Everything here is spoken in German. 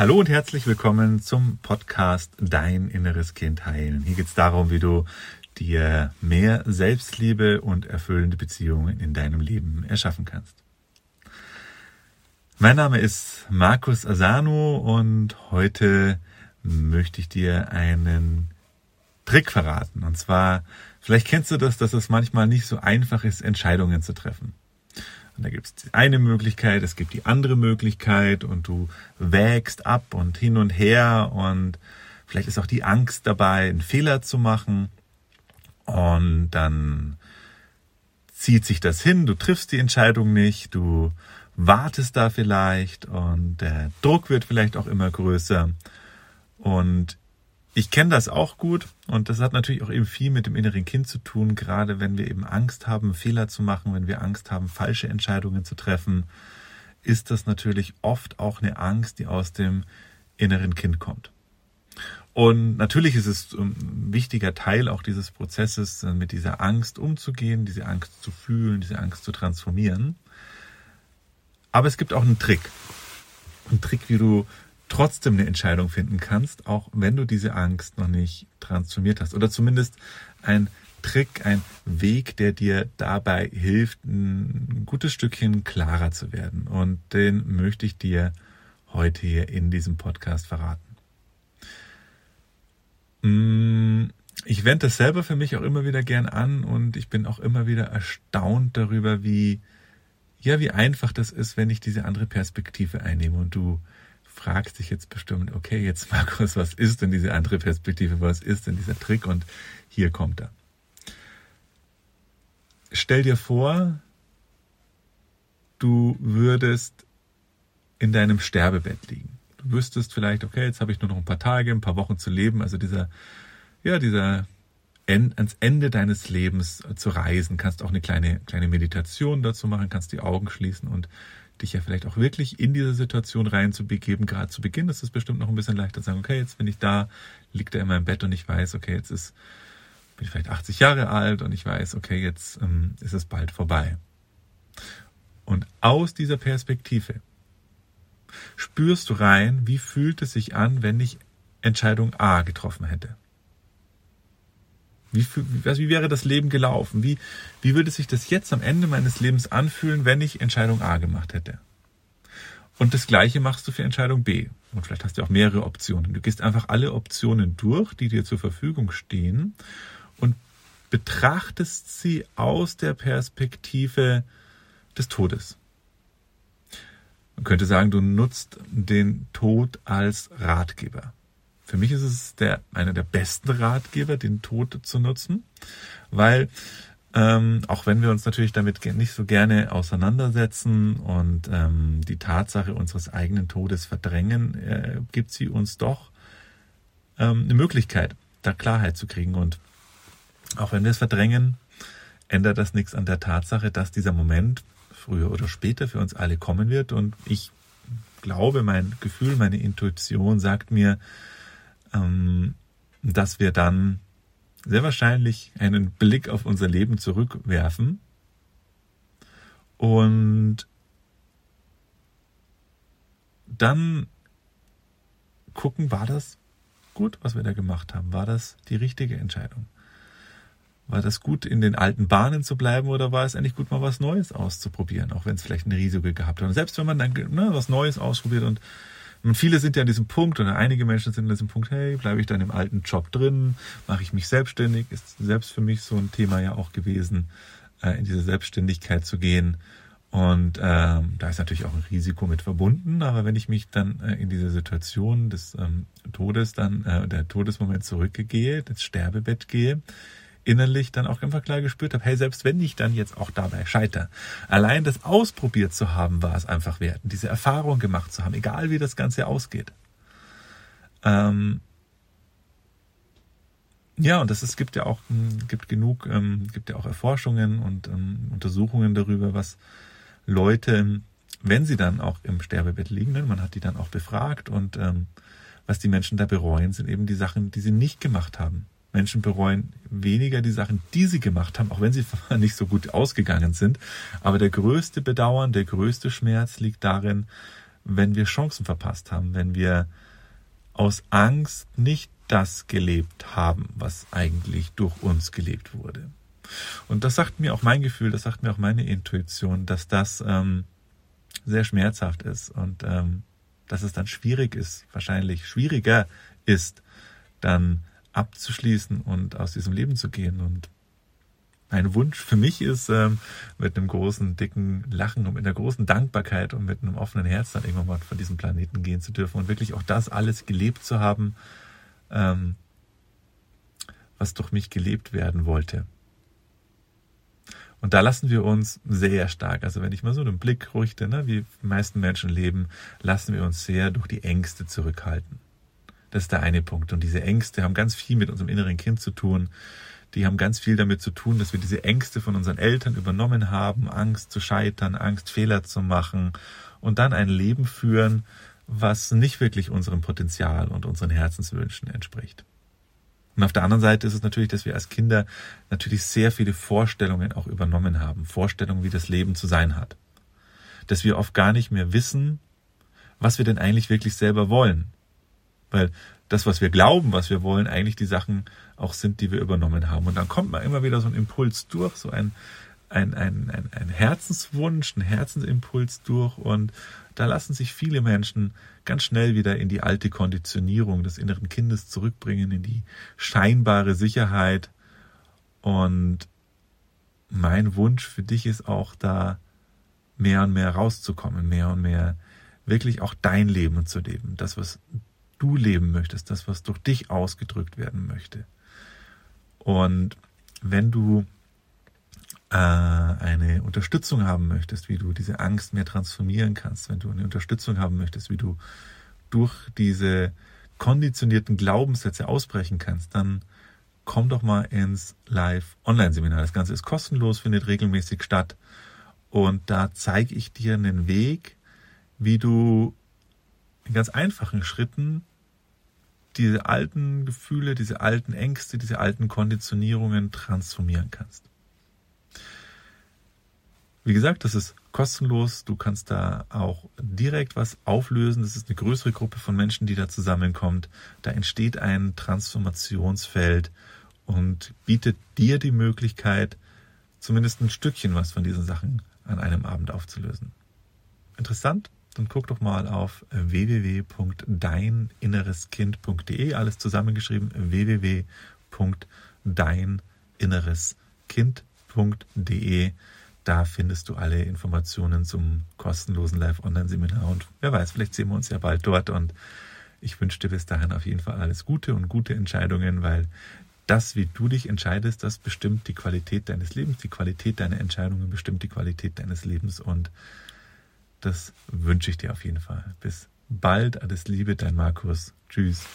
Hallo und herzlich willkommen zum Podcast Dein inneres Kind heilen. Hier geht es darum, wie du dir mehr Selbstliebe und erfüllende Beziehungen in deinem Leben erschaffen kannst. Mein Name ist Markus Asano und heute möchte ich dir einen Trick verraten. Und zwar, vielleicht kennst du das, dass es manchmal nicht so einfach ist, Entscheidungen zu treffen. Und da gibt es eine Möglichkeit, es gibt die andere Möglichkeit und du wägst ab und hin und her und vielleicht ist auch die Angst dabei, einen Fehler zu machen. Und dann zieht sich das hin, du triffst die Entscheidung nicht, du wartest da vielleicht und der Druck wird vielleicht auch immer größer. Und ich kenne das auch gut und das hat natürlich auch eben viel mit dem inneren Kind zu tun, gerade wenn wir eben Angst haben, Fehler zu machen, wenn wir Angst haben, falsche Entscheidungen zu treffen, ist das natürlich oft auch eine Angst, die aus dem inneren Kind kommt. Und natürlich ist es ein wichtiger Teil auch dieses Prozesses, mit dieser Angst umzugehen, diese Angst zu fühlen, diese Angst zu transformieren. Aber es gibt auch einen Trick. Einen Trick, wie du trotzdem eine Entscheidung finden kannst, auch wenn du diese Angst noch nicht transformiert hast. Oder zumindest ein Trick, ein Weg, der dir dabei hilft, ein gutes Stückchen klarer zu werden. Und den möchte ich dir heute hier in diesem Podcast verraten. Ich wende das selber für mich auch immer wieder gern an und ich bin auch immer wieder erstaunt darüber, wie einfach das ist, wenn ich diese andere Perspektive einnehme. Und du fragst dich jetzt bestimmt, okay, jetzt Markus, was ist denn diese andere Perspektive? Was ist denn dieser Trick? Und hier kommt er. Stell dir vor, du würdest in deinem Sterbebett liegen. Du wüsstest vielleicht, okay, jetzt habe ich nur noch ein paar Tage, ein paar Wochen zu leben. Also ans Ende deines Lebens zu reisen. Kannst auch eine kleine Meditation dazu machen, kannst die Augen schließen und dich ja vielleicht auch wirklich in diese Situation reinzubegeben. Gerade zu Beginn ist es bestimmt noch ein bisschen leichter zu sagen, okay, jetzt bin ich da, liegt da in meinem Bett und ich weiß, okay, jetzt bin ich vielleicht 80 Jahre alt und ich weiß, okay, jetzt ist es bald vorbei. Und aus dieser Perspektive spürst du rein, wie fühlt es sich an, wenn ich Entscheidung A getroffen hätte? Wie wäre das Leben gelaufen? Wie würde sich das jetzt am Ende meines Lebens anfühlen, wenn ich Entscheidung A gemacht hätte? Und das Gleiche machst du für Entscheidung B. Und vielleicht hast du auch mehrere Optionen. Du gehst einfach alle Optionen durch, die dir zur Verfügung stehen und betrachtest sie aus der Perspektive des Todes. Man könnte sagen, du nutzt den Tod als Ratgeber. Für mich ist es einer der besten Ratgeber, den Tod zu nutzen, weil auch wenn wir uns natürlich damit nicht so gerne auseinandersetzen und die Tatsache unseres eigenen Todes verdrängen, gibt sie uns doch eine Möglichkeit, da Klarheit zu kriegen. Und auch wenn wir es verdrängen, ändert das nichts an der Tatsache, dass dieser Moment früher oder später für uns alle kommen wird. Und ich glaube, mein Gefühl, meine Intuition sagt mir, dass wir dann sehr wahrscheinlich einen Blick auf unser Leben zurückwerfen und dann gucken, war das gut, was wir da gemacht haben? War das die richtige Entscheidung? War das gut, in den alten Bahnen zu bleiben oder war es eigentlich gut, mal was Neues auszuprobieren, auch wenn es vielleicht ein Risiko gehabt hat? Und selbst wenn man dann was Neues ausprobiert und viele sind ja an diesem Punkt oder einige Menschen sind an diesem Punkt, hey, bleibe ich da in dem alten Job drin, mache ich mich selbstständig, ist selbst für mich so ein Thema ja auch gewesen, in diese Selbstständigkeit zu gehen. Und da ist natürlich auch ein Risiko mit verbunden, aber wenn ich mich dann in diese Situation des Todes, der Todesmoment zurückgehe, ins Sterbebett gehe, innerlich dann auch einfach klar gespürt habe, hey, selbst wenn ich dann jetzt auch dabei scheitere, allein das ausprobiert zu haben, war es einfach wert, diese Erfahrung gemacht zu haben, egal wie das Ganze ausgeht. Und gibt ja auch Erforschungen und Untersuchungen darüber, was Leute, wenn sie dann auch im Sterbebett liegen, man hat die dann auch befragt und was die Menschen da bereuen, sind eben die Sachen, die sie nicht gemacht haben. Menschen bereuen weniger die Sachen, die sie gemacht haben, auch wenn sie nicht so gut ausgegangen sind. Aber der größte Bedauern, der größte Schmerz liegt darin, wenn wir Chancen verpasst haben, wenn wir aus Angst nicht das gelebt haben, was eigentlich durch uns gelebt wurde. Und das sagt mir auch mein Gefühl, das sagt mir auch meine Intuition, dass das sehr schmerzhaft ist und dass es dann schwierig ist, wahrscheinlich schwieriger ist, dann abzuschließen und aus diesem Leben zu gehen. Und mein Wunsch für mich ist, mit einem großen, dicken Lachen und mit einer großen Dankbarkeit und mit einem offenen Herz dann irgendwann mal von diesem Planeten gehen zu dürfen und wirklich auch das alles gelebt zu haben, was durch mich gelebt werden wollte. Und da lassen wir uns sehr stark, also wenn ich mal so den Blick richte, wie die meisten Menschen leben, lassen wir uns sehr durch die Ängste zurückhalten. Das ist der eine Punkt. Und diese Ängste haben ganz viel mit unserem inneren Kind zu tun. Die haben ganz viel damit zu tun, dass wir diese Ängste von unseren Eltern übernommen haben. Angst zu scheitern, Angst Fehler zu machen und dann ein Leben führen, was nicht wirklich unserem Potenzial und unseren Herzenswünschen entspricht. Und auf der anderen Seite ist es natürlich, dass wir als Kinder natürlich sehr viele Vorstellungen auch übernommen haben. Vorstellungen, wie das Leben zu sein hat. Dass wir oft gar nicht mehr wissen, was wir denn eigentlich wirklich selber wollen. Weil das, was wir glauben, was wir wollen, eigentlich die Sachen auch sind, die wir übernommen haben. Und dann kommt mal immer wieder so ein Impuls durch, so ein Herzenswunsch, ein Herzensimpuls durch. Und da lassen sich viele Menschen ganz schnell wieder in die alte Konditionierung des inneren Kindes zurückbringen, in die scheinbare Sicherheit. Und mein Wunsch für dich ist auch, da mehr und mehr rauszukommen, mehr und mehr wirklich auch dein Leben zu leben, das, was du leben möchtest, das, was durch dich ausgedrückt werden möchte. Und wenn du eine Unterstützung haben möchtest, wie du diese Angst mehr transformieren kannst, wenn du eine Unterstützung haben möchtest, wie du durch diese konditionierten Glaubenssätze ausbrechen kannst, dann komm doch mal ins Live-Online-Seminar. Das Ganze ist kostenlos, findet regelmäßig statt und da zeige ich dir einen Weg, wie du in ganz einfachen Schritten diese alten Gefühle, diese alten Ängste, diese alten Konditionierungen transformieren kannst. Wie gesagt, das ist kostenlos. Du kannst da auch direkt was auflösen. Das ist eine größere Gruppe von Menschen, die da zusammenkommt. Da entsteht ein Transformationsfeld und bietet dir die Möglichkeit, zumindest ein Stückchen was von diesen Sachen an einem Abend aufzulösen. Interessant? Dann guck doch mal auf www.deininnereskind.de, alles zusammengeschrieben, www.deininnereskind.de. Da findest du alle Informationen zum kostenlosen Live-Online-Seminar und wer weiß, vielleicht sehen wir uns ja bald dort und ich wünsche dir bis dahin auf jeden Fall alles Gute und gute Entscheidungen, weil das, wie du dich entscheidest, das bestimmt die Qualität deines Lebens, die Qualität deiner Entscheidungen bestimmt die Qualität deines Lebens und das wünsche ich dir auf jeden Fall. Bis bald, alles Liebe, dein Markus. Tschüss.